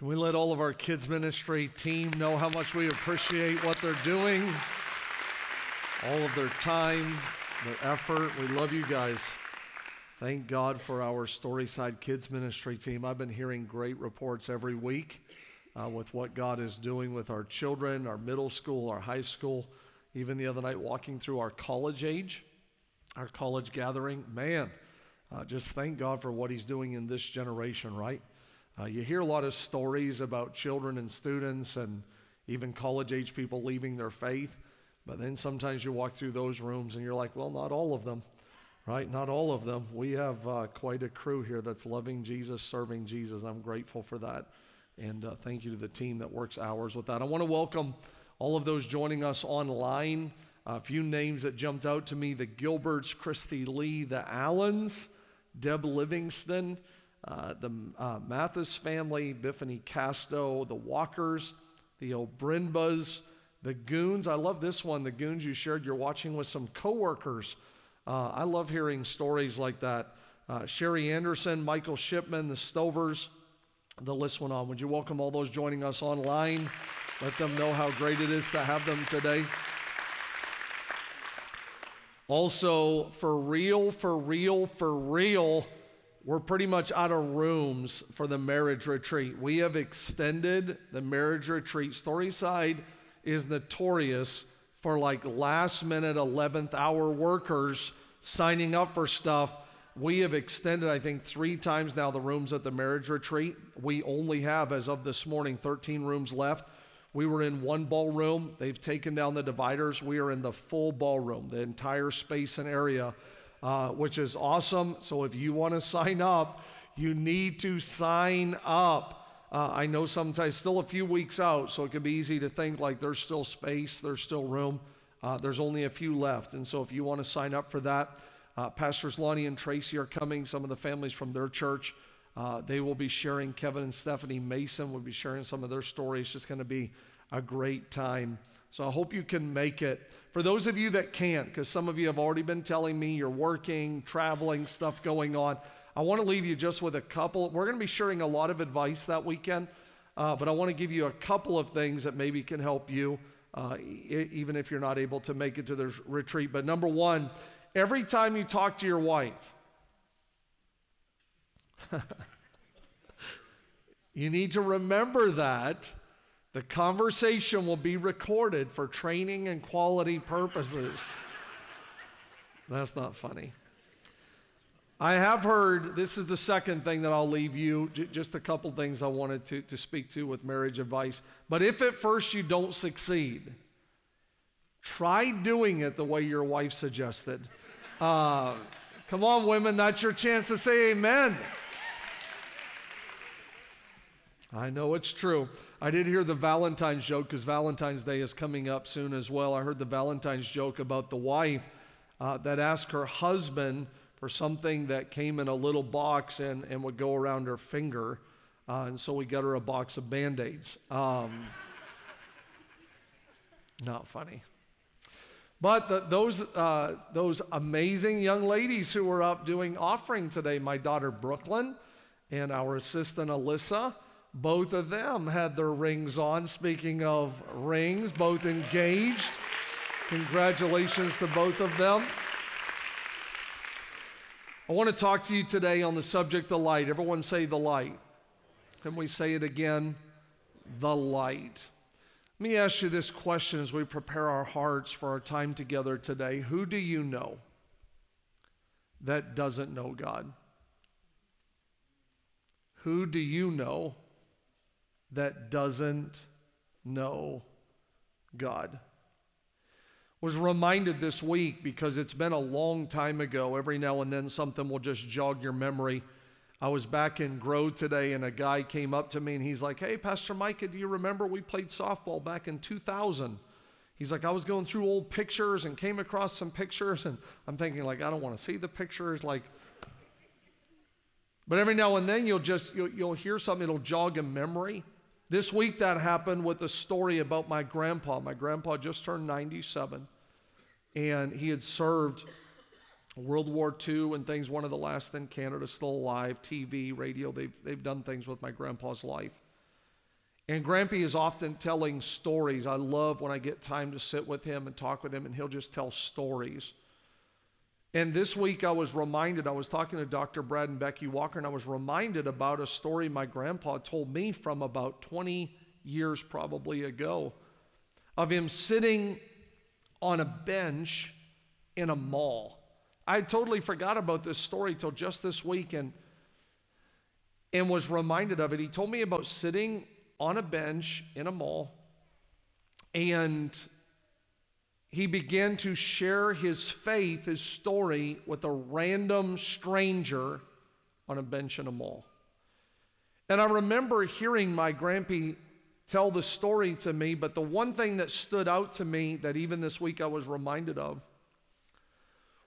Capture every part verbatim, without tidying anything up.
Can we let all of our kids ministry team know how much we appreciate what they're doing, all of their time, their effort? We love you guys. Thank God for our Storyside Kids Ministry team. I've been hearing great reports every week uh, with what God is doing with our children, our middle school, our high school, even the other night walking through our college age, our college gathering. Man, uh, just thank God for what he's doing in this generation, right? Uh, you hear a lot of stories about children and students and even college-age people leaving their faith, but then sometimes you walk through those rooms and you're like, well, not all of them, right? Not all of them. We have uh, quite a crew here that's loving Jesus, serving Jesus. I'm grateful for that, and uh, thank you to the team that works hours with that. I want to welcome all of those joining us online. Uh, a few names that jumped out to me: the Gilberts, Christy Lee, the Allens, Deb Livingston, Uh, the uh, Mathis family, Biffany Casto, the Walkers, the O'Brinbas, the Goons. I love this one. The Goons, you shared you're watching with some coworkers. Uh, I love hearing stories like that. Uh, Sherry Anderson, Michael Shipman, the Stovers. The list went on. Would you welcome all those joining us online? Let them know how great it is to have them today. Also, for real, for real, for real. We're pretty much out of rooms for the marriage retreat. We have extended the marriage retreat. Storyside is notorious for like last minute eleventh hour workers signing up for stuff. We have extended, I think, three times now the rooms at the marriage retreat. We only have, as of this morning, thirteen rooms left. We were in one ballroom. They've taken down the dividers. We are in the full ballroom, the entire space and area. Uh, which is awesome. So if you want to sign up, you need to sign up. Uh, I know sometimes still a few weeks out, so it can be easy to think like there's still space, there's still room. Uh, there's only a few left. And so if you want to sign up for that, uh, Pastors Lonnie and Tracy are coming, some of the families from their church. Uh, they will be sharing, Kevin and Stephanie Mason will be sharing some of their stories. It's just going to be a great time. So I hope you can make it. For those of you that can't, because some of you have already been telling me you're working, traveling, stuff going on, I want to leave you just with a couple. We're going to be sharing a lot of advice that weekend, uh, but I want to give you a couple of things that maybe can help you, uh, e- even if you're not able to make it to the retreat. But number one, every time you talk to your wife, you need to remember that the conversation will be recorded for training and quality purposes. That's not funny. I have heard, this is the second thing that I'll leave you, j- just a couple things I wanted to, to speak to with marriage advice. But if at first you don't succeed, try doing it the way your wife suggested. Uh, come on, women, that's your chance to say amen. I know it's true. I did hear the Valentine's joke, because Valentine's Day is coming up soon as well. I heard the Valentine's joke about the wife uh, that asked her husband for something that came in a little box and, and would go around her finger. Uh, and so we got her a box of Band-Aids. Um, not funny. But the, those, uh, those amazing young ladies who were up doing offering today, my daughter Brooklyn and our assistant Alyssa, both of them had their rings on. Speaking of rings, both engaged. Congratulations to both of them. I want to talk to you today on the subject of light. Everyone say the light. Can we say it again? The light. Let me ask you this question as we prepare our hearts for our time together today. Who do you know that doesn't know God? Who do you know that doesn't know God? Was reminded this week, because it's been a long time ago. Every now and then something will just jog your memory. I was back in Grove today, and a guy came up to me and he's like, "Hey, Pastor Micah, do you remember we played softball back in two thousand? He's like, "I was going through old pictures and came across some pictures," and I'm thinking like, I don't want to see the pictures, like. But every now and then you'll just you'll, you'll hear something, it'll jog a memory. This week that happened with a story about my grandpa. My grandpa just turned ninety-seven, and he had served World War Two and things, one of the last in Canada, still alive, T V, radio. They've, they've done things with my grandpa's life. And Grampy is often telling stories. I love when I get time to sit with him and talk with him, and he'll just tell stories. And this week I was reminded, I was talking to Doctor Brad and Becky Walker, and I was reminded about a story my grandpa told me from about twenty years probably ago, of him sitting on a bench in a mall. I totally forgot about this story till just this week, and, and was reminded of it. He told me about sitting on a bench in a mall, and he began to share his faith, his story, with a random stranger on a bench in a mall. And I remember hearing my grampy tell the story to me, but the one thing that stood out to me that even this week I was reminded of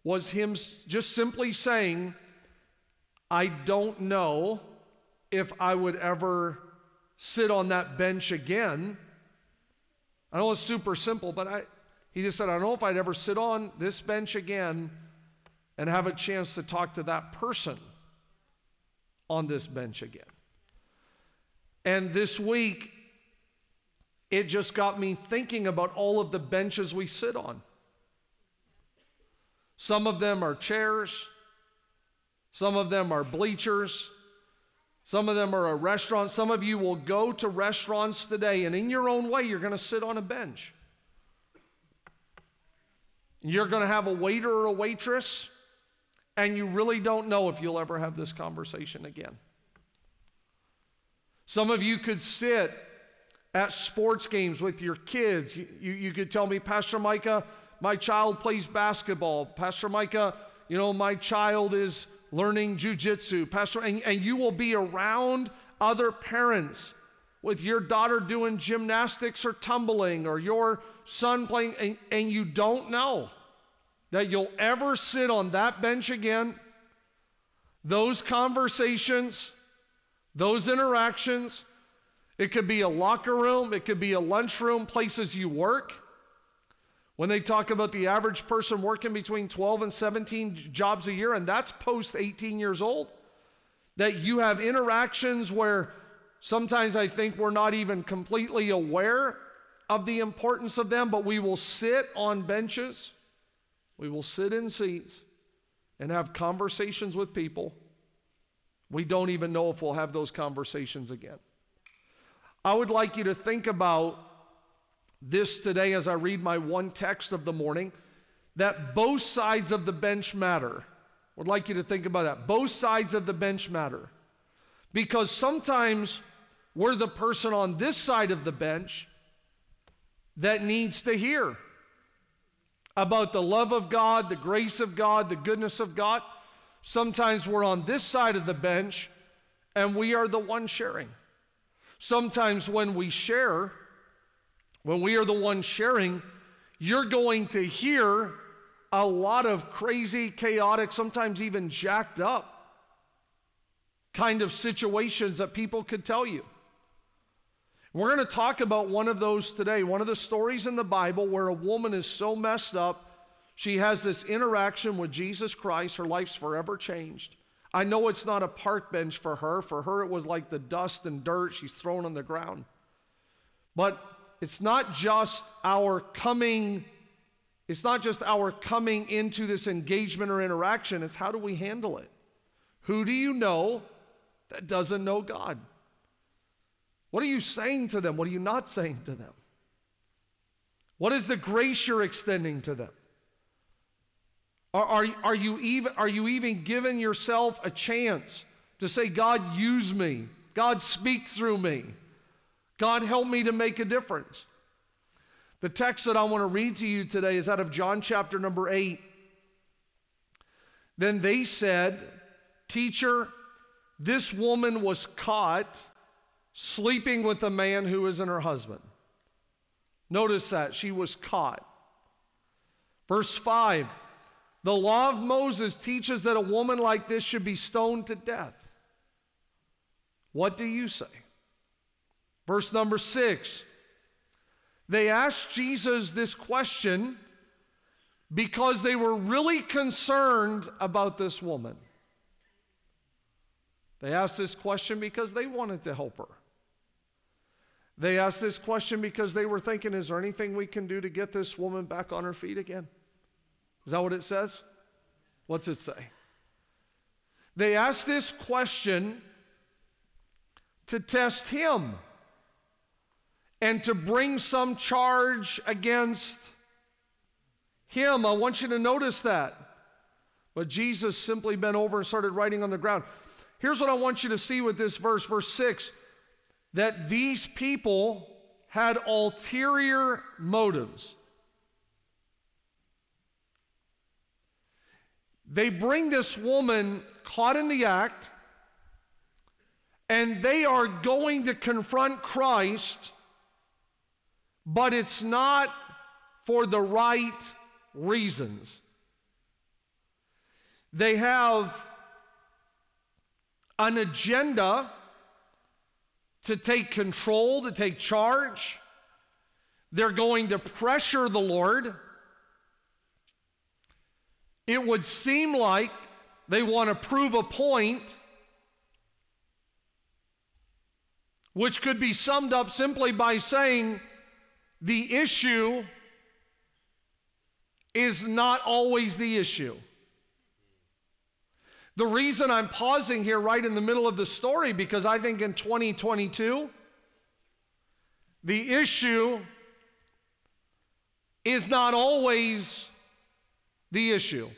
was him just simply saying, I don't know if I would ever sit on that bench again. I know it's super simple, but I... He just said, I don't know if I'd ever sit on this bench again and have a chance to talk to that person on this bench again. And this week, it just got me thinking about all of the benches we sit on. Some of them are chairs. Some of them are bleachers. Some of them are a restaurant. Some of you will go to restaurants today, and in your own way, you're going to sit on a bench. You're going to have a waiter or a waitress, and you really don't know if you'll ever have this conversation again. Some of you could sit at sports games with your kids. You, you, you could tell me, Pastor Micah, my child plays basketball. Pastor Micah, you know, my child is learning jujitsu. Pastor, and, and you will be around other parents with your daughter doing gymnastics or tumbling, or your son playing, and, and you don't know that you'll ever sit on that bench again. Those conversations, those interactions, it could be a locker room, it could be a lunchroom, places you work. When they talk about the average person working between twelve and seventeen jobs a year, and that's post eighteen years old, that you have interactions where sometimes I think we're not even completely aware of the importance of them, but we will sit on benches, we will sit in seats and have conversations with people. We don't even know if we'll have those conversations again. I would like you to think about this today as I read my one text of the morning, that both sides of the bench matter. I would like you to think about that. Both sides of the bench matter. Because sometimes we're the person on this side of the bench that needs to hear about the love of God, the grace of God, the goodness of God. Sometimes we're on this side of the bench and we are the one sharing. Sometimes when we share, when we are the one sharing, you're going to hear a lot of crazy, chaotic, sometimes even jacked up kind of situations that people could tell you. We're going to talk about one of those today, one of the stories in the Bible where a woman is so messed up, she has this interaction with Jesus Christ, her life's forever changed. I know it's not a park bench for her. For her, it was like the dust and dirt she's thrown on the ground. But it's not just our coming, it's not just our coming into this engagement or interaction, it's how do we handle it? Who do you know that doesn't know God? What are you saying to them? What are you not saying to them? What is the grace you're extending to them? Are, are, are, you even, are you even giving yourself a chance to say, God, use me. God, speak through me. God, help me to make a difference. The text that I want to read to you today is out of John chapter number eight. Then they said, Teacher, this woman was caught sleeping with a man who isn't her husband. Notice that. She was caught. Verse five. The law of Moses teaches that a woman like this should be stoned to death. What do you say? Verse number six. They asked Jesus this question because they were really concerned about this woman. They asked this question because they wanted to help her. They asked this question because they were thinking, is there anything we can do to get this woman back on her feet again? Is that what it says? What's it say? They asked this question to test him and to bring some charge against him. I want you to notice that. But Jesus simply bent over and started writing on the ground. Here's what I want you to see with this verse, verse six, that these people had ulterior motives. They bring this woman caught in the act, and they are going to confront Christ, but it's not for the right reasons. They have an agenda to take control, to take charge. They're going to pressure the Lord. It would seem like they want to prove a point, which could be summed up simply by saying the issue is not always the issue. The reason I'm pausing here right in the middle of the story, because I think in twenty twenty-two, the issue is not always the issue.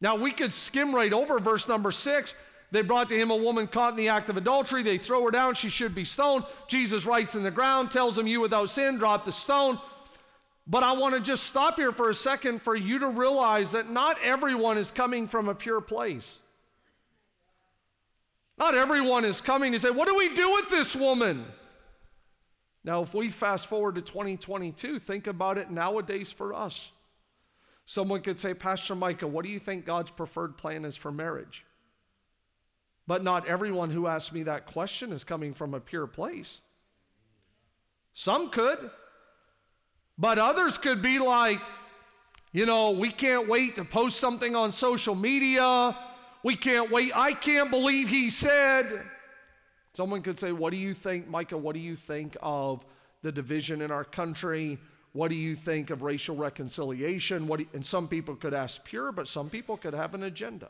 Now, we could skim right over verse number six. They brought to him a woman caught in the act of adultery. They throw her down. She should be stoned. Jesus writes in the ground, tells him, you without sin, drop the stone. But I want to just stop here for a second for you to realize that not everyone is coming from a pure place. Not everyone is coming to say, what do we do with this woman? Now, if we fast forward to twenty twenty-two, think about it nowadays for us. Someone could say, Pastor Micah, what do you think God's preferred plan is for marriage? But not everyone who asks me that question is coming from a pure place. Some could. But others could be like, you know, we can't wait to post something on social media. We can't wait. I can't believe he said. Someone could say, what do you think, Micah, what do you think of the division in our country? What do you think of racial reconciliation? What do you, and some people could ask pure, but some people could have an agenda.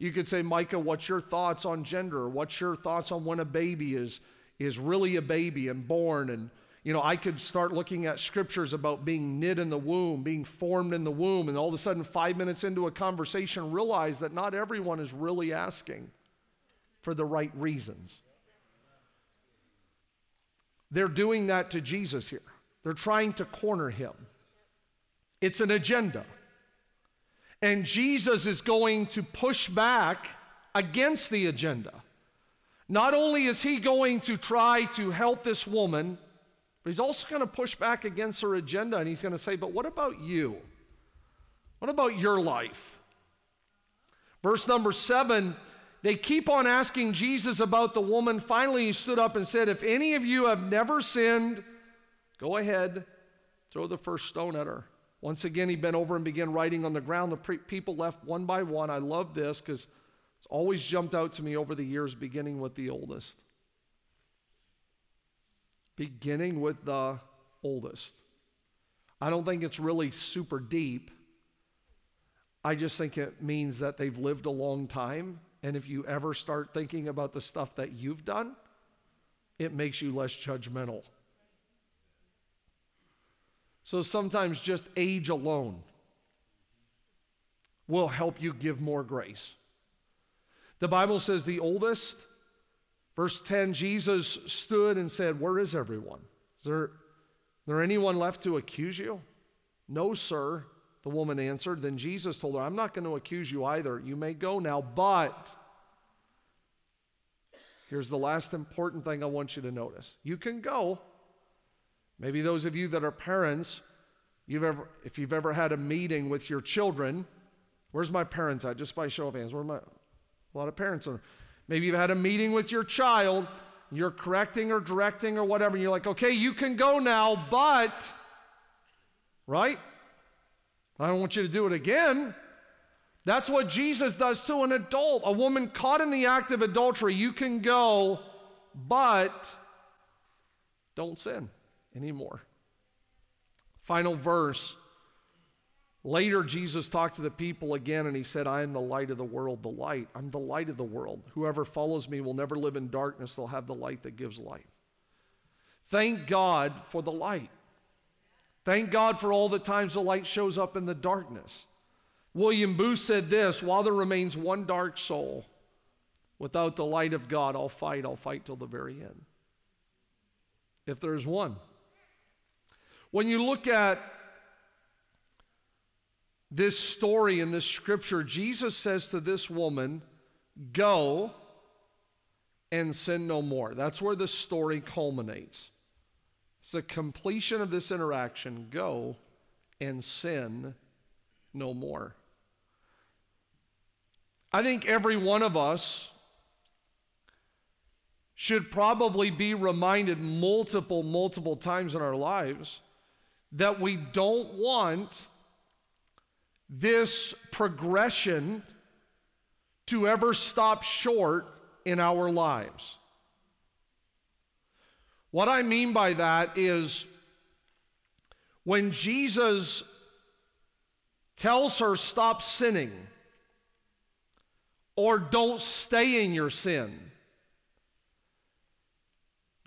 You could say, Micah, what's your thoughts on gender? What's your thoughts on when a baby is, is really a baby and born? And you know, I could start looking at scriptures about being knit in the womb, being formed in the womb, and all of a sudden five minutes into a conversation realize that not everyone is really asking for the right reasons. They're doing that to Jesus here. They're trying to corner him. It's an agenda. And Jesus is going to push back against the agenda. Not only is he going to try to help this woman, but he's also going to push back against her agenda, and he's going to say, but what about you? What about your life? Verse number seven, they keep on asking Jesus about the woman. Finally, he stood up and said, if any of you have never sinned, go ahead, throw the first stone at her. Once again, he bent over and began writing on the ground. The pre- people left one by one. I love this because it's always jumped out to me over the years, beginning with the oldest. Beginning with the oldest. I don't think it's really super deep. I just think it means that they've lived a long time, and if you ever start thinking about the stuff that you've done, it makes you less judgmental. So sometimes just age alone will help you give more grace. The Bible says the oldest. Verse ten, Jesus stood and said, where is everyone? Is there, is there anyone left to accuse you? No, sir, the woman answered. Then Jesus told her, I'm not going to accuse you either. You may go now, but here's the last important thing I want you to notice. You can go. Maybe those of you that are parents, you've ever, if you've ever had a meeting with your children, where's my parents at? Just by show of hands, where my a lot of parents are. Maybe you've had a meeting with your child, you're correcting or directing or whatever, and you're like, okay, you can go now, but, right? I don't want you to do it again. That's what Jesus does to an adult, a woman caught in the act of adultery. You can go, but don't sin anymore. Final verse. Later, Jesus talked to the people again, and he said, I am the light of the world, the light. I'm the light of the world. Whoever follows me will never live in darkness. They'll have the light that gives light. Thank God for the light. Thank God for all the times the light shows up in the darkness. William Booth said this, while there remains one dark soul, without the light of God, I'll fight, I'll fight till the very end. If there's one. When you look at this story in this scripture, Jesus says to this woman, go and sin no more. That's where the story culminates. It's the completion of this interaction. Go and sin no more. I think every one of us should probably be reminded multiple, multiple times in our lives that we don't want this progression to ever stop short in our lives. What I mean by that is when Jesus tells her stop sinning, or don't stay in your sin.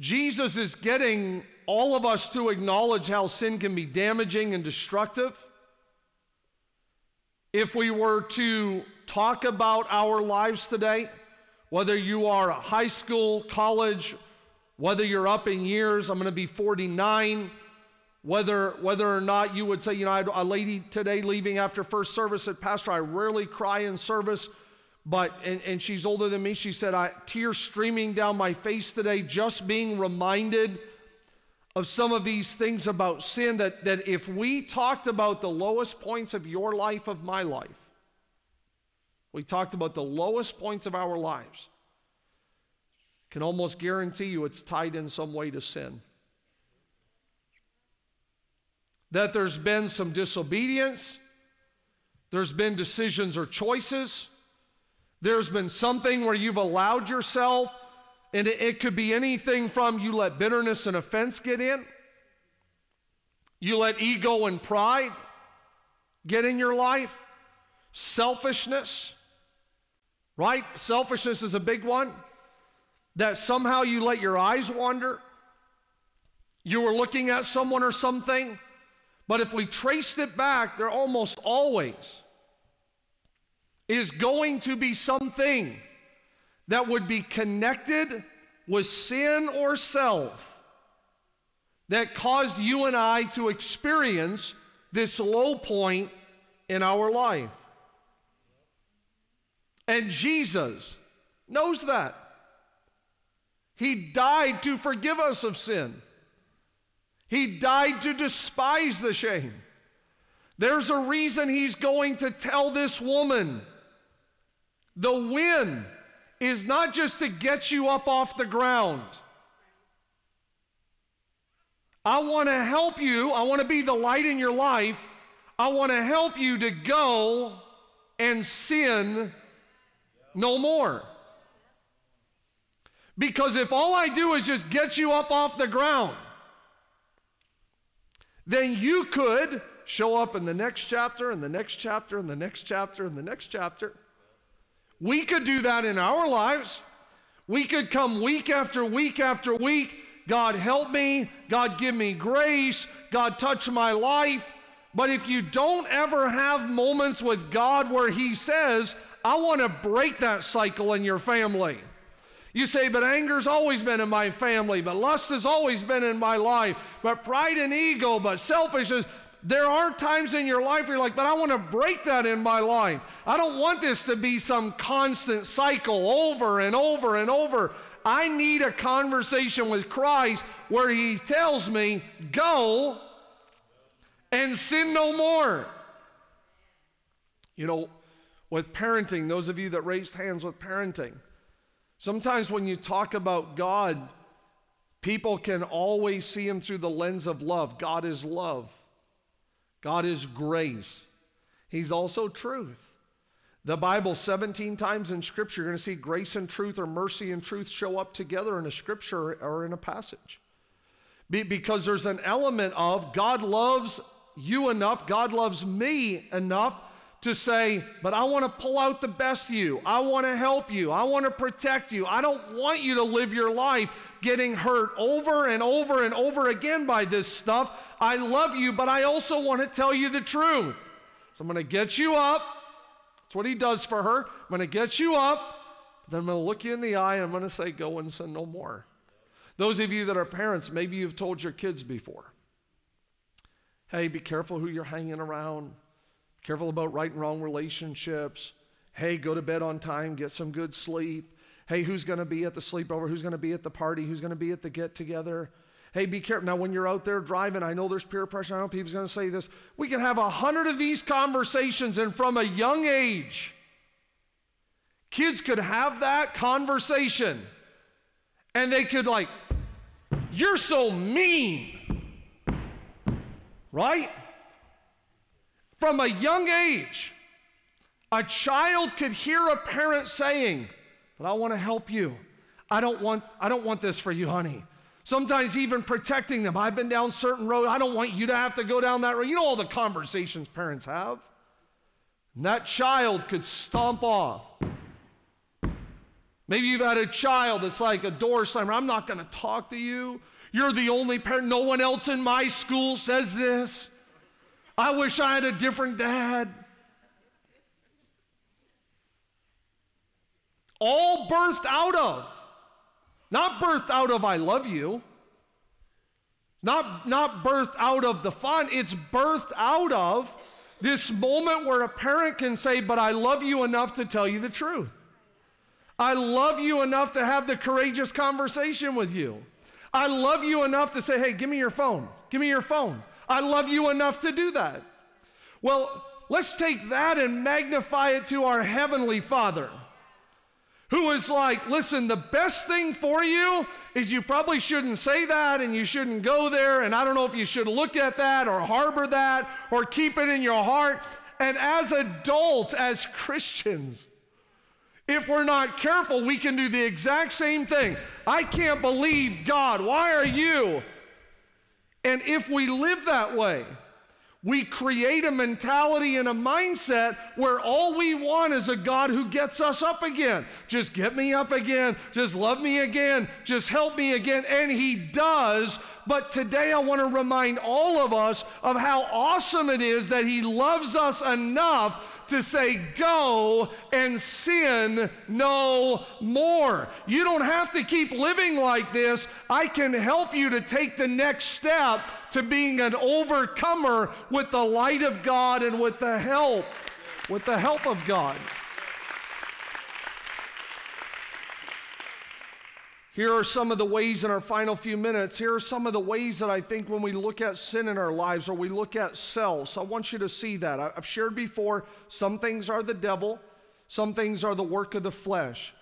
Jesus is getting all of us to acknowledge how sin can be damaging and destructive. If we were to talk about our lives today, whether you are high school, college, whether you're up in years, I'm going to be forty-nine, Whether whether or not you would say, you know, I had a lady today leaving after first service said, Pastor, I rarely cry in service. But, and, and she's older than me, she said, I, tears streaming down my face today, just being reminded of some of these things about sin, that, that if we talked about the lowest points of your life, of my life, we talked about the lowest points of our lives, can almost guarantee you it's tied in some way to sin. That there's been some disobedience, there's been decisions or choices, there's been something where you've allowed yourself, and it, it could be anything from you let bitterness and offense get in, you let ego and pride get in your life, selfishness, right? Selfishness is a big one, that somehow you let your eyes wander, you were looking at someone or something, but if we traced it back, there almost always is going to be something that would be connected with sin or self that caused you and I to experience this low point in our life. And Jesus knows that. He died to forgive us of sin. He died to despise the shame. There's a reason he's going to tell this woman, the win is not just to get you up off the ground. I want to help you. I want to be the light in your life. I want to help you to go and sin no more. Because if all I do is just get you up off the ground, then you could show up in the next chapter, and the next chapter, and the next chapter, and the next chapter. We could do that in our lives. We could come week after week after week. God help me. God give me grace. God touch my life. But if you don't ever have moments with God where he says, I want to break that cycle in your family. You say, but anger's always been in my family. But lust has always been in my life. But pride and ego, but selfishness. There are times in your life where you're like, but I want to break that in my life. I don't want this to be some constant cycle over and over and over. I need a conversation with Christ where he tells me, go and sin no more. You know, with parenting, those of you that raised hands with parenting, sometimes when you talk about God, people can always see him through the lens of love. God is love. God is grace. He's also truth. The Bible, seventeen times in Scripture, you're going to see grace and truth or mercy and truth show up together in a Scripture or in a passage. Be- because there's an element of God loves you enough, God loves me enough to say, but I want to pull out the best you. I want to help you. I want to protect you. I don't want you to live your life getting hurt over and over and over again by this stuff. I love you, but I also want to tell you the truth. So I'm going to get you up. That's what he does for her. I'm going to get you up. Then I'm going to look you in the eye. And I'm going to say, go and sin no more. Those of you that are parents, maybe you've told your kids before, hey, be careful who you're hanging around. Be careful about right and wrong relationships. Hey, go to bed on time. Get some good sleep. Hey, who's going to be at the sleepover? Who's going to be at the party? Who's going to be at the get-together? Hey, be careful. Now, when you're out there driving, I know there's peer pressure. I know people's going to say this. We can have a hundred of these conversations, and from a young age, kids could have that conversation, and they could like, you're so mean, right? From a young age, a child could hear a parent saying, but I want to help you. I don't want, I don't want this for you, honey. Sometimes even protecting them. I've been down certain roads. I don't want you to have to go down that road. You know all the conversations parents have. And that child could stomp off. Maybe you've had a child that's like a door slammer. I'm not going to talk to you. You're the only parent. No one else in my school says this. I wish I had a different dad. All birthed out of, not birthed out of I love you, not, not birthed out of the fun, it's birthed out of this moment where a parent can say, but I love you enough to tell you the truth. I love you enough to have the courageous conversation with you. I love you enough to say, hey, give me your phone, give me your phone. I love you enough to do that. Well, let's take that and magnify it to our Heavenly Father, who is like, listen, the best thing for you is you probably shouldn't say that and you shouldn't go there, and I don't know if you should look at that or harbor that or keep it in your heart. And as adults, as Christians, if we're not careful, we can do the exact same thing. I can't believe God. Why are you? And if we live that way, we create a mentality and a mindset where all we want is a God who gets us up again. Just get me up again. Just love me again. Just help me again. And he does. But today I want to remind all of us of how awesome it is that he loves us enough to say, go and sin no more. You don't have to keep living like this. I can help you to take the next step to being an overcomer with the light of God and with the help, with the help of God. Here are some of the ways in our final few minutes. Here are some of the ways that I think when we look at sin in our lives or we look at selves, I want you to see that. I've shared before, some things are the devil, some things are the work of the flesh.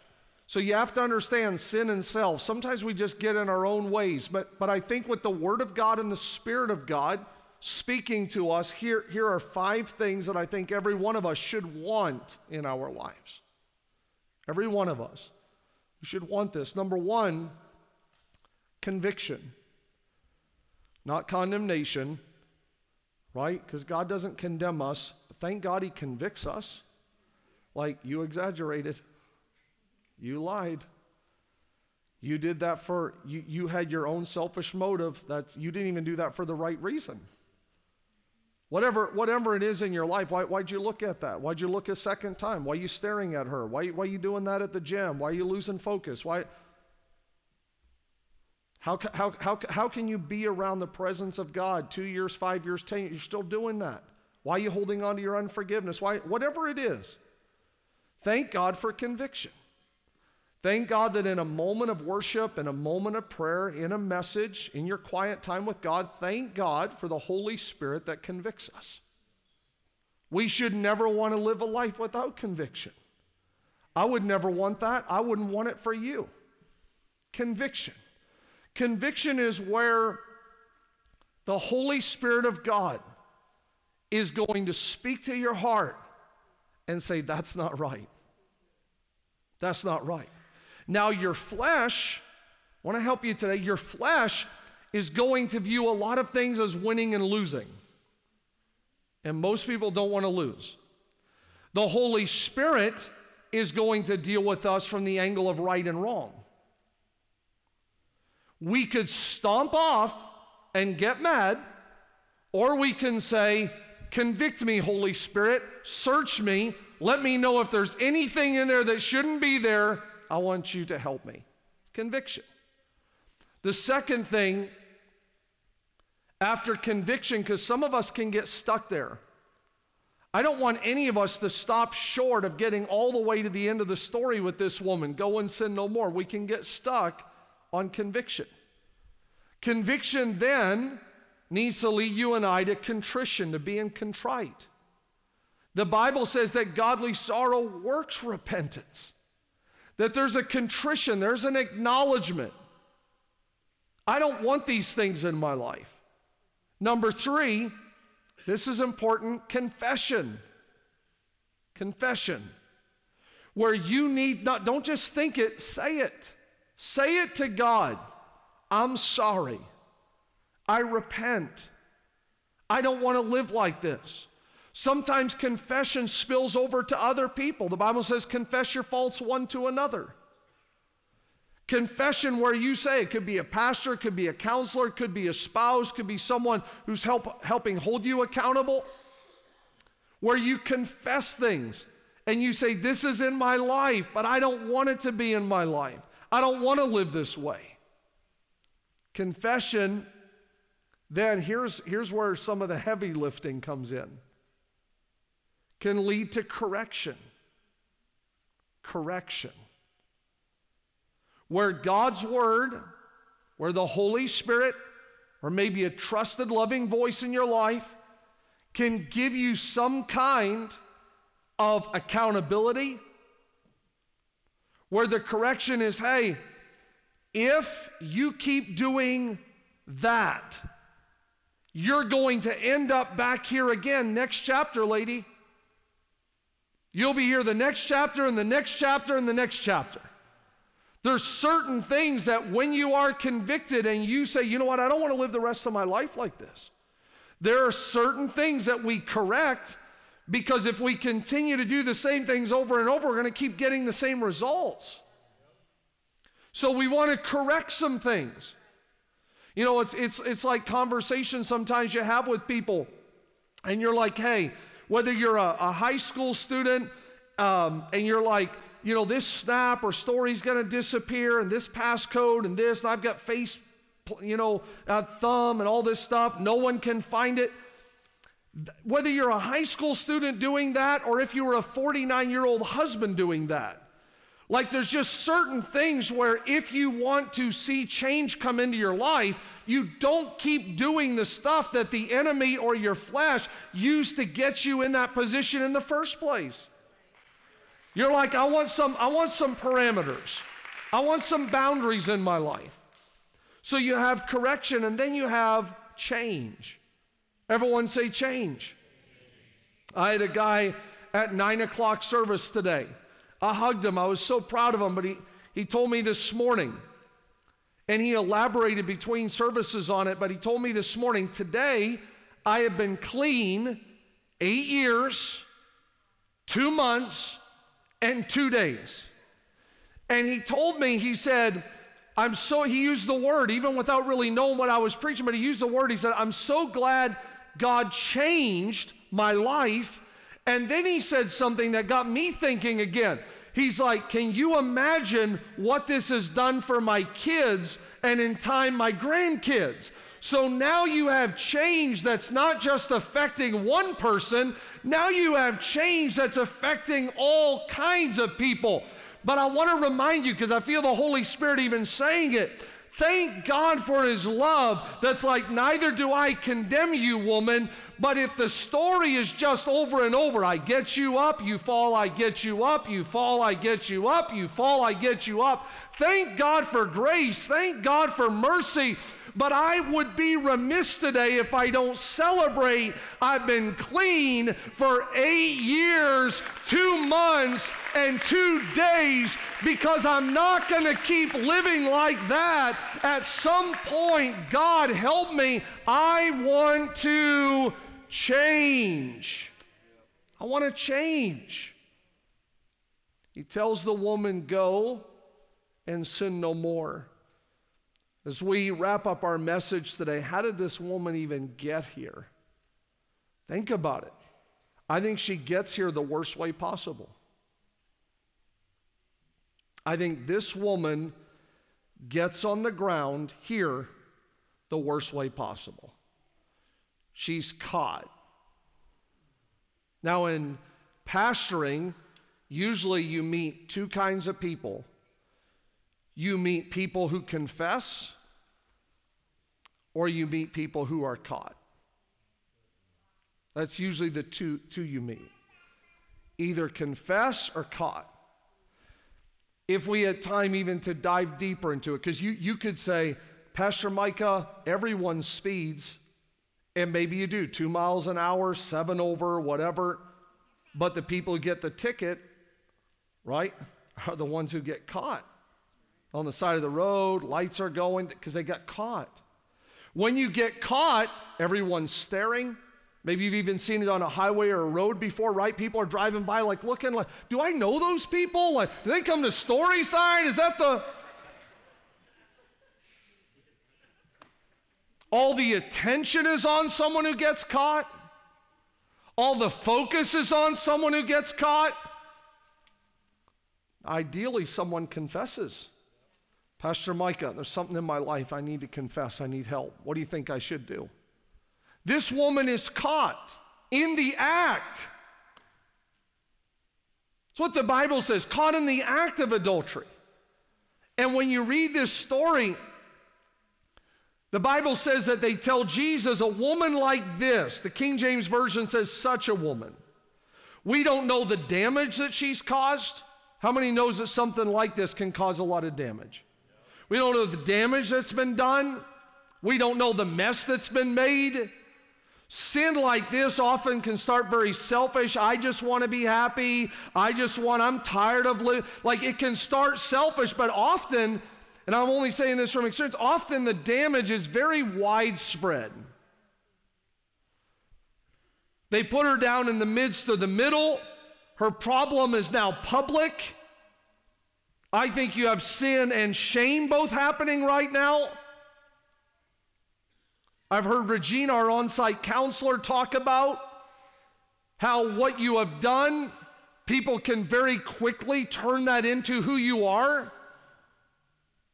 So you have to understand sin and self. Sometimes we just get in our own ways. But, but I think with the Word of God and the Spirit of God speaking to us, here, here are five things that I think every one of us should want in our lives. Every one of us. You should want this. Number one, conviction, not condemnation, right? Because God doesn't condemn us. But thank God he convicts us. Like, you exaggerated. You lied. You did that for, you, you had your own selfish motive. That's, you didn't even do that for the right reason. Whatever, whatever it is in your life, why, why'd you look at that? Why'd you look a second time? Why are you staring at her? Why, why are you doing that at the gym? Why are you losing focus? Why? How, how, how, how can you be around the presence of God two years, five years, ten years? You're still doing that. Why are you holding on to your unforgiveness? Why? Whatever it is, thank God for conviction. Thank God that in a moment of worship, in a moment of prayer, in a message, in your quiet time with God, thank God for the Holy Spirit that convicts us. We should never want to live a life without conviction. I would never want that. I wouldn't want it for you. Conviction. Conviction is where the Holy Spirit of God is going to speak to your heart and say, that's not right. That's not right. Now your flesh, I want to help you today, your flesh is going to view a lot of things as winning and losing. And most people don't want to lose. The Holy Spirit is going to deal with us from the angle of right and wrong. We could stomp off and get mad, or we can say, convict me, Holy Spirit, search me, let me know if there's anything in there that shouldn't be there. I want you to help me. Conviction. The second thing, after conviction, because some of us can get stuck there. I don't want any of us to stop short of getting all the way to the end of the story with this woman. Go and sin no more. We can get stuck on conviction. Conviction then needs to lead you and I to contrition, to being contrite. The Bible says that godly sorrow works repentance. That there's a contrition, there's an acknowledgement. I don't want these things in my life. Number three, this is important, confession. Confession. Where you need not, don't just think it, say it. Say it to God. I'm sorry. I repent. I don't want to live like this. Sometimes confession spills over to other people. The Bible says confess your faults one to another. Confession where you say, it could be a pastor, it could be a counselor, it could be a spouse, it could be someone who's help, helping hold you accountable. Where you confess things and you say, this is in my life, but I don't want it to be in my life. I don't want to live this way. Confession, then here's, here's where some of the heavy lifting comes in. Can lead to correction. Correction. Where God's Word, where the Holy Spirit, or maybe a trusted, loving voice in your life, can give you some kind of accountability. Where the correction is, hey, if you keep doing that, you're going to end up back here again next chapter, lady. You'll be here the next chapter and the next chapter and the next chapter. There's certain things that when you are convicted and you say, you know what, I don't want to live the rest of my life like this. There are certain things that we correct because if we continue to do the same things over and over, we're going to keep getting the same results. So we want to correct some things. You know, it's, it's, it's like conversations sometimes you have with people and you're like, hey, whether you're a, a high school student um, and you're like, you know, this snap or story's going to disappear and this passcode and this, and I've got face, you know, uh, thumb and all this stuff. No one can find it. Whether you're a high school student doing that or if you were a forty-nine-year-old husband doing that, like there's just certain things where if you want to see change come into your life, you don't keep doing the stuff that the enemy or your flesh used to get you in that position in the first place. You're like, I want some, I want some parameters. I want some boundaries in my life. So you have correction and then you have change. Everyone say change. I had a guy at nine o'clock service today. I hugged him. I was so proud of him, but he, he told me this morning, and he elaborated between services on it, but he told me this morning, today I have been clean eight years, two months, and two days. And he told me, he said, I'm so, he used the word, even without really knowing what I was preaching, but he used the word, he said, I'm so glad God changed my life. And then he said something that got me thinking again. He's like, can you imagine what this has done for my kids and in time my grandkids? So now you have change that's not just affecting one person. Now you have change that's affecting all kinds of people. But I want to remind you, because I feel the Holy Spirit even saying it, thank God for his love that's like, neither do I condemn you, woman. But if the story is just over and over, I get you up, you fall, I get you up, you fall, I get you up, you fall, I get you up. Thank God for grace. Thank God for mercy. But I would be remiss today if I don't celebrate I've been clean for eight years, two months, and two days, because I'm not going to keep living like that. At some point, God help me, I want to change. I want to change. He tells the woman, go and sin no more. As we wrap up our message today, how did this woman even get here? Think about it. I think she gets here the worst way possible. I think this woman gets on the ground here the worst way possible. She's caught. Now, in pastoring, usually you meet two kinds of people. You meet people who confess, or you meet people who are caught. That's usually the two, two you meet. Either confess or caught. If we had time even to dive deeper into it, because you, you could say, Pastor Micah, everyone speeds, and maybe you do, two miles an hour, seven over, whatever, but the people who get the ticket, right, are the ones who get caught. On the side of the road, lights are going, because they got caught. When you get caught, everyone's staring. Maybe you've even seen it on a highway or a road before, right? People are driving by like looking like, do I know those people? Like, do they come to Storyside? Is that the... All the attention is on someone who gets caught. All the focus is on someone who gets caught. Ideally, someone confesses. Pastor Micah, there's something in my life I need to confess. I need help. What do you think I should do? This woman is caught in the act. That's what the Bible says, caught in the act of adultery. And when you read this story, the Bible says that they tell Jesus, a woman like this, the King James Version says such a woman. We don't know the damage that she's caused. How many knows that something like this can cause a lot of damage? We don't know the damage that's been done. We don't know the mess that's been made. Sin like this often can start very selfish. I just want to be happy. I just want, I'm tired of living. Like, it can start selfish, but often, and I'm only saying this from experience, often the damage is very widespread. They put her down in the midst of the middle. Her problem is now public. I think you have sin and shame both happening right now. I've heard Regina, our on-site counselor, talk about how what you have done, people can very quickly turn that into who you are.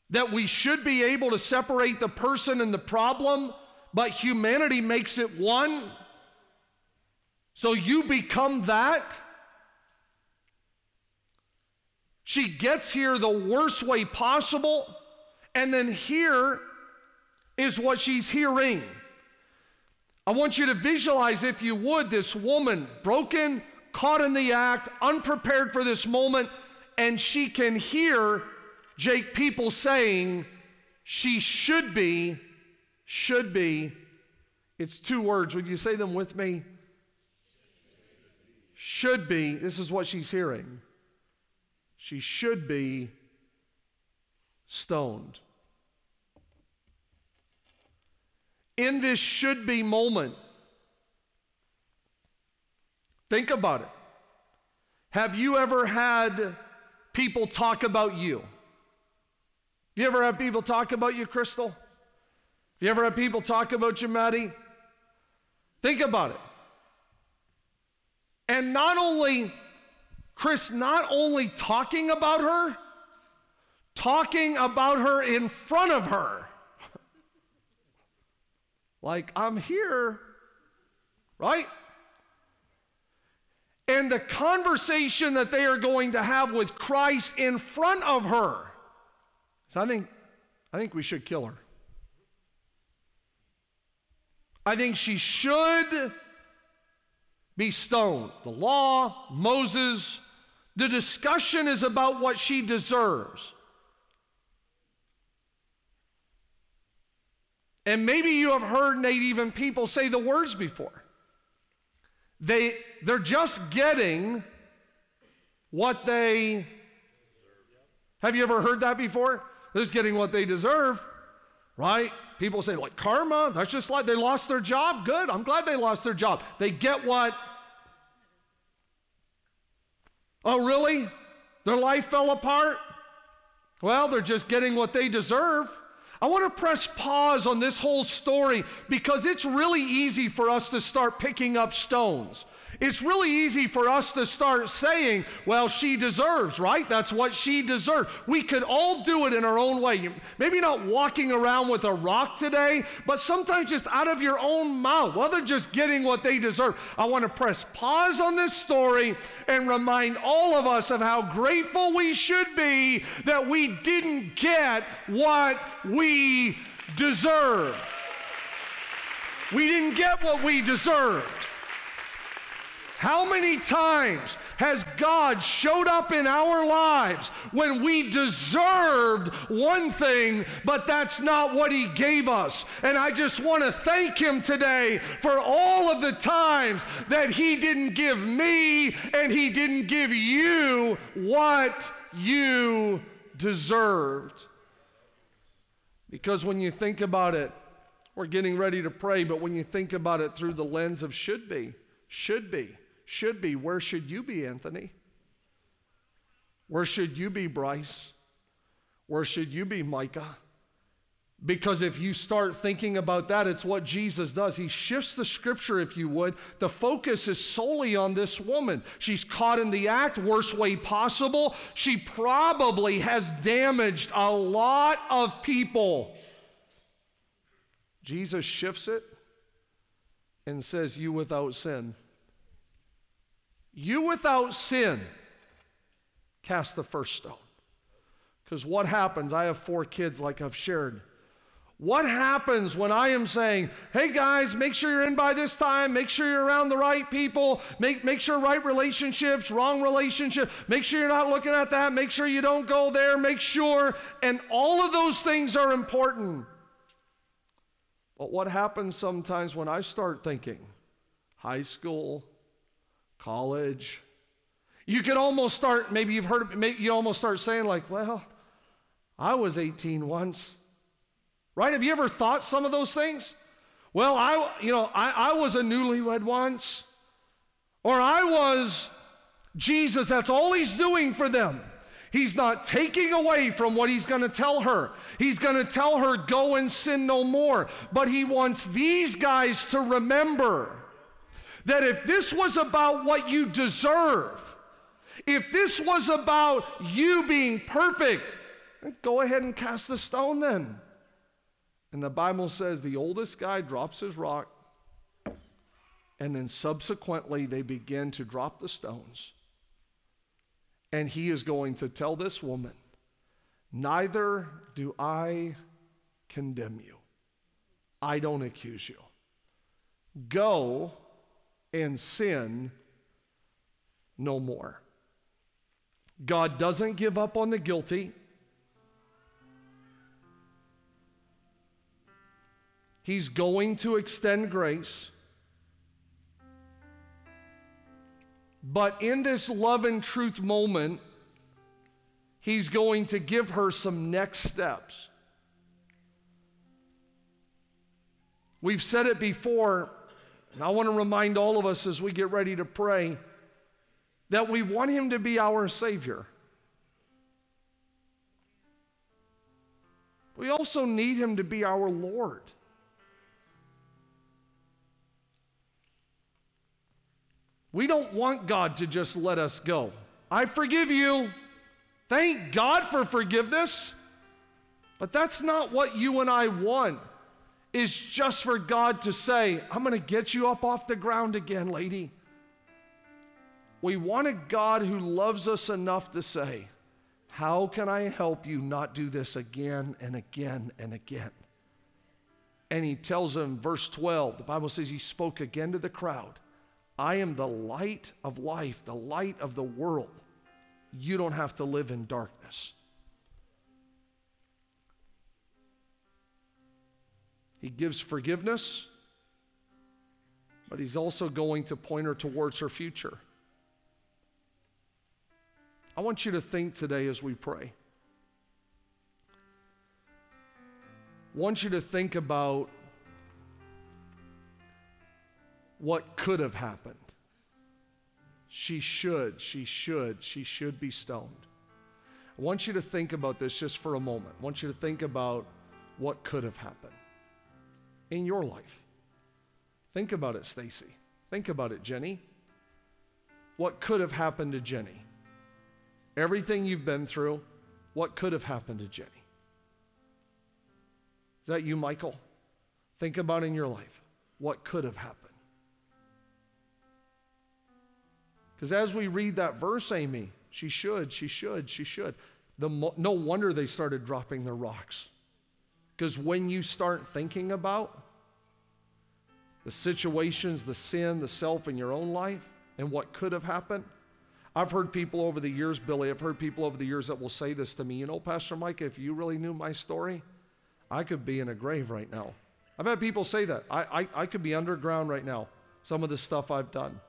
That we should be able to separate the person and the problem, but humanity makes it one. So you become that. She gets here the worst way possible, and then here is what she's hearing. I want you to visualize, if you would, this woman, broken, caught in the act, unprepared for this moment, and she can hear Jake people saying, she should be, should be. It's two words. Would you say them with me? Should be. This is what she's hearing. She should be stoned. In this should be moment, think about it. Have you ever had people talk about you? Have you ever had people talk about you, Crystal? Have you ever had people talk about you, Maddie? Think about it. And not only... Chris, not only talking about her, talking about her in front of her. Like, I'm here, right? And the conversation that they are going to have with Christ in front of her. So I think, I think we should kill her. I think she should be stoned. The law, Moses, the discussion is about what she deserves. And maybe you have heard Native people say the words before. They, they're just getting what they, have you ever heard that before? They're just getting what they deserve, right? People say, like, karma, that's just like they lost their job. Good, I'm glad they lost their job. They get what? Oh, really? Their life fell apart? Well, they're just getting what they deserve. I want to press pause on this whole story because it's really easy for us to start picking up stones. It's really easy for us to start saying, well, she deserves, right? That's what she deserves. We could all do it in our own way. Maybe not walking around with a rock today, but sometimes just out of your own mouth. Well, they're just getting what they deserve. I want to press pause on this story and remind all of us of how grateful we should be that we didn't get what we deserve. We didn't get what we deserved. How many times has God showed up in our lives when we deserved one thing, but that's not what he gave us? And I just want to thank him today for all of the times that he didn't give me and he didn't give you what you deserved. Because when you think about it, we're getting ready to pray, but when you think about it through the lens of should be, should be, should be. Where should you be, Anthony? Where should you be, Bryce? Where should you be, Micah? Because if you start thinking about that, it's what Jesus does. He shifts the scripture, if you would. The focus is solely on this woman. She's caught in the act, worst way possible. She probably has damaged a lot of people. Jesus shifts it and says, you without sin. You without sin, cast the first stone. Because what happens, I have four kids like I've shared. What happens when I am saying, hey guys, make sure you're in by this time, make sure you're around the right people, make, make sure right relationships, wrong relationship, make sure you're not looking at that, make sure you don't go there, make sure, and all of those things are important. But what happens sometimes when I start thinking, high school, college, you could almost start, maybe you've heard, maybe you almost start saying like, well, I was eighteen once, right? Have you ever thought some of those things? Well, I, you know, I, I was a newlywed once, or I was Jesus. That's all he's doing for them. He's not taking away from what he's going to tell her. He's going to tell her, go and sin no more. But he wants these guys to remember that if this was about what you deserve, if this was about you being perfect, go ahead and cast the stone then. And the Bible says the oldest guy drops his rock, and then subsequently they begin to drop the stones. And he is going to tell this woman, neither do I condemn you. I don't accuse you. Go and sin no more. God doesn't give up on the guilty. He's going to extend grace. But in this love and truth moment, he's going to give her some next steps. We've said it before. And I want to remind all of us as we get ready to pray that we want him to be our Savior. We also need him to be our Lord. We don't want God to just let us go. I forgive you. Thank God for forgiveness. But that's not what you and I want. Is just for God to say, I'm going to get you up off the ground again, lady. We want a God who loves us enough to say, how can I help you not do this again and again and again? And he tells him, verse twelve, the Bible says he spoke again to the crowd. I am the light of life, the light of the world. You don't have to live in darkness. He gives forgiveness, but he's also going to point her towards her future. I want you to think today as we pray. I want you to think about what could have happened. She should, she should, she should be stoned. I want you to think about this just for a moment. I want you to think about what could have happened in your life. Think about it, Stacy. Think about it, Jenny. What could have happened to Jenny? Everything you've been through, what could have happened to Jenny? Is that you, Michael? Think about in your life, what could have happened? Because as we read that verse, Amy, she should, she should, she should. The mo- no wonder they started dropping their rocks. Because when you start thinking about the situations, the sin, the self in your own life, and what could have happened, I've heard people over the years, Billy, I've heard people over the years that will say this to me, you know, Pastor Micah, if you really knew my story, I could be in a grave right now. I've had people say that. I, I, I could be underground right now, some of the stuff I've done.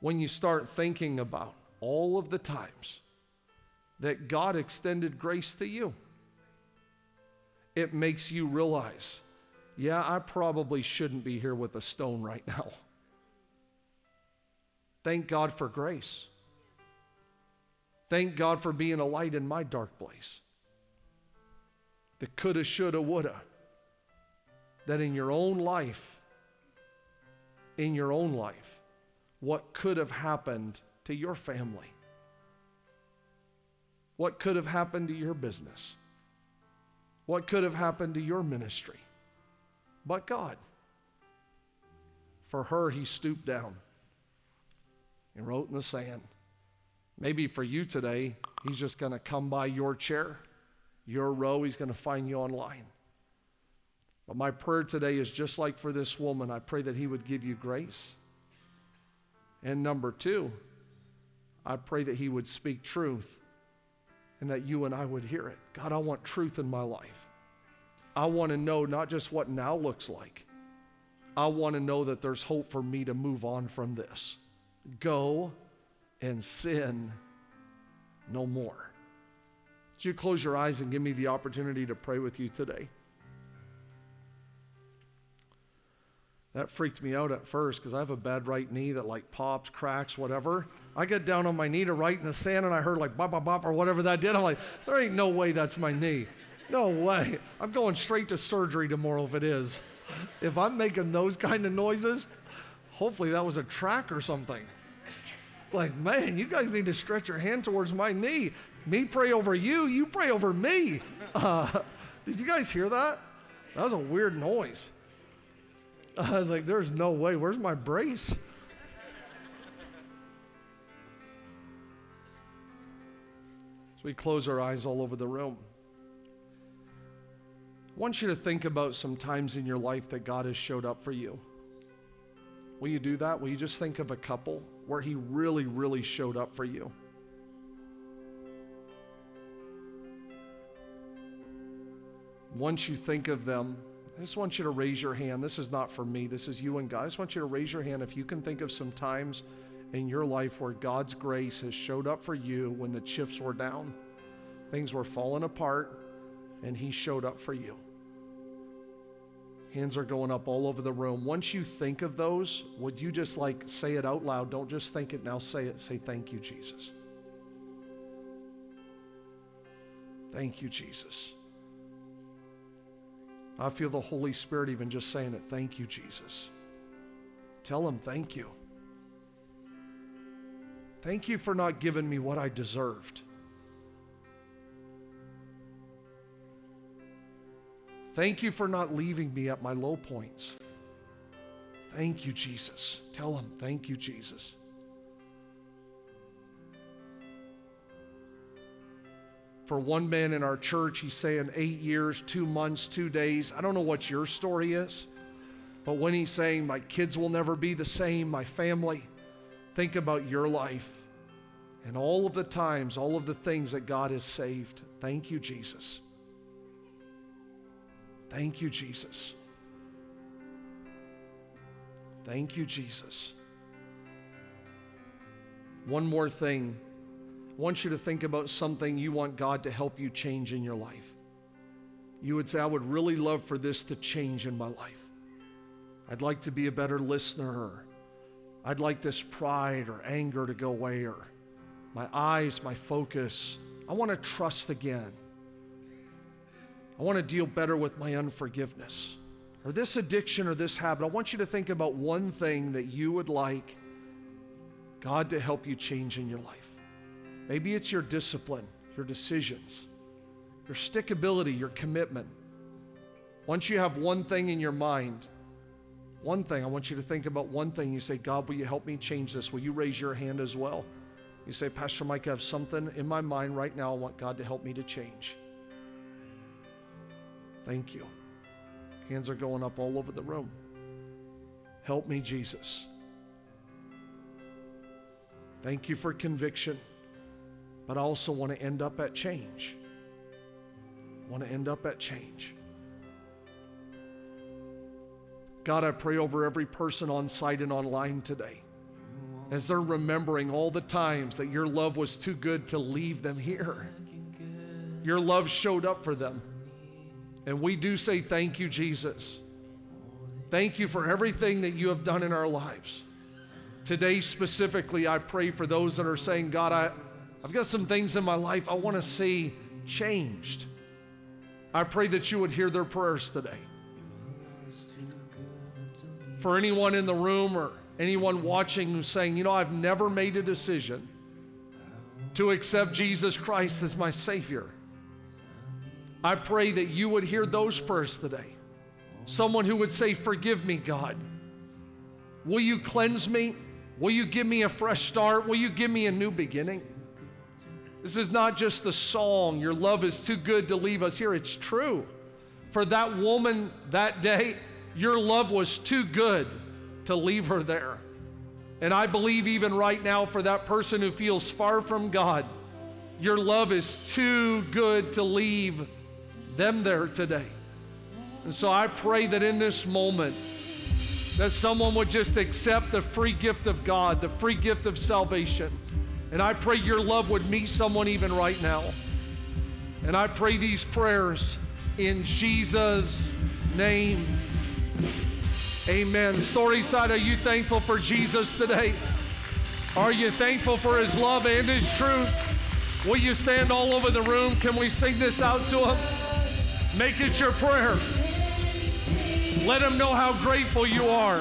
When you start thinking about all of the times that God extended grace to you, it makes you realize, yeah, I probably shouldn't be here with a stone right now. Thank God for grace. Thank God for being a light in my dark place. The coulda, shoulda, woulda. That in your own life, in your own life, what could have happened to your family? What could have happened to your business? What could have happened to your ministry? But God. For her, he stooped down and wrote in the sand. Maybe for you today, he's just going to come by your chair, your row, he's going to find you online. But my prayer today is just like for this woman, I pray that he would give you grace. And number two, I pray that he would speak truth and that you and I would hear it. God, I want truth in my life. I want to know not just what now looks like. I want to know that there's hope for me to move on from this. Go and sin no more. Would you close your eyes and give me the opportunity to pray with you today? That freaked me out at first because I have a bad right knee that like pops, cracks, whatever. I got down on my knee to write in the sand and I heard like bop, bop, bop or whatever that did. I'm like, there ain't no way that's my knee. No way. I'm going straight to surgery tomorrow if it is. If I'm making those kind of noises, hopefully that was a track or something. It's like, man, you guys need to stretch your hand towards my knee. Me pray over you, you pray over me. Uh, did you guys hear that? That was a weird noise. I was like, there's no way. Where's my brace? So we close our eyes all over the room. I want you to think about some times in your life that God has showed up for you. Will you do that? Will you just think of a couple where he really, really showed up for you? Once you think of them, I just want you to raise your hand. This is not for me. This is you and God. I just want you to raise your hand if you can think of some times in your life where God's grace has showed up for you when the chips were down, things were falling apart, and he showed up for you. Hands are going up all over the room. Once you think of those, would you just like say it out loud? Don't just think it now. Say it. Say, thank you, Jesus. Thank you, Jesus. I feel the Holy Spirit even just saying it. Thank you, Jesus. Tell him thank you. Thank you for not giving me what I deserved. Thank you for not leaving me at my low points. Thank you, Jesus. Tell him thank you, Jesus. For one man in our church, he's saying eight years, two months, two days. I don't know what your story is, but when he's saying, my kids will never be the same, my family, think about your life and all of the times, all of the things that God has saved. Thank you, Jesus. Thank you, Jesus. Thank you, Jesus. One more thing. I want you to think about something you want God to help you change in your life. You would say, I would really love for this to change in my life. I'd like to be a better listener. Or I'd like this pride or anger to go away, or my eyes, my focus. I want to trust again. I want to deal better with my unforgiveness. Or this addiction or this habit. I want you to think about one thing that you would like God to help you change in your life. Maybe it's your discipline, your decisions, your stickability, your commitment. Once you have one thing in your mind, one thing, I want you to think about one thing. You say, God, will you help me change this? Will you raise your hand as well? You say, Pastor Mike, I have something in my mind right now I want God to help me to change. Thank you. Hands are going up all over the room. Help me, Jesus. Thank you for conviction, but I also want to end up at change. want to end up at change. God, I pray over every person on site and online today as they're remembering all the times that your love was too good to leave them here. Your love showed up for them. And we do say thank you, Jesus. Thank you for everything that you have done in our lives. Today specifically, I pray for those that are saying, God, I, I've got some things in my life I want to see changed. I pray that you would hear their prayers today. For anyone in the room or anyone watching who's saying, you know, I've never made a decision to accept Jesus Christ as my Savior, I pray that you would hear those prayers today. Someone who would say, forgive me, God. Will you cleanse me? Will you give me a fresh start? Will you give me a new beginning? This is not just the song, your love is too good to leave us here. It's true. For that woman that day, your love was too good to leave her there. And I believe even right now for that person who feels far from God, your love is too good to leave them there today. And so I pray that in this moment, that someone would just accept the free gift of God, the free gift of salvation. And I pray your love would meet someone even right now. And I pray these prayers in Jesus' name. Amen. Storyside, are you thankful for Jesus today? Are you thankful for his love and his truth? Will you stand all over the room? Can we sing this out to him? Make it your prayer. Let him know how grateful you are.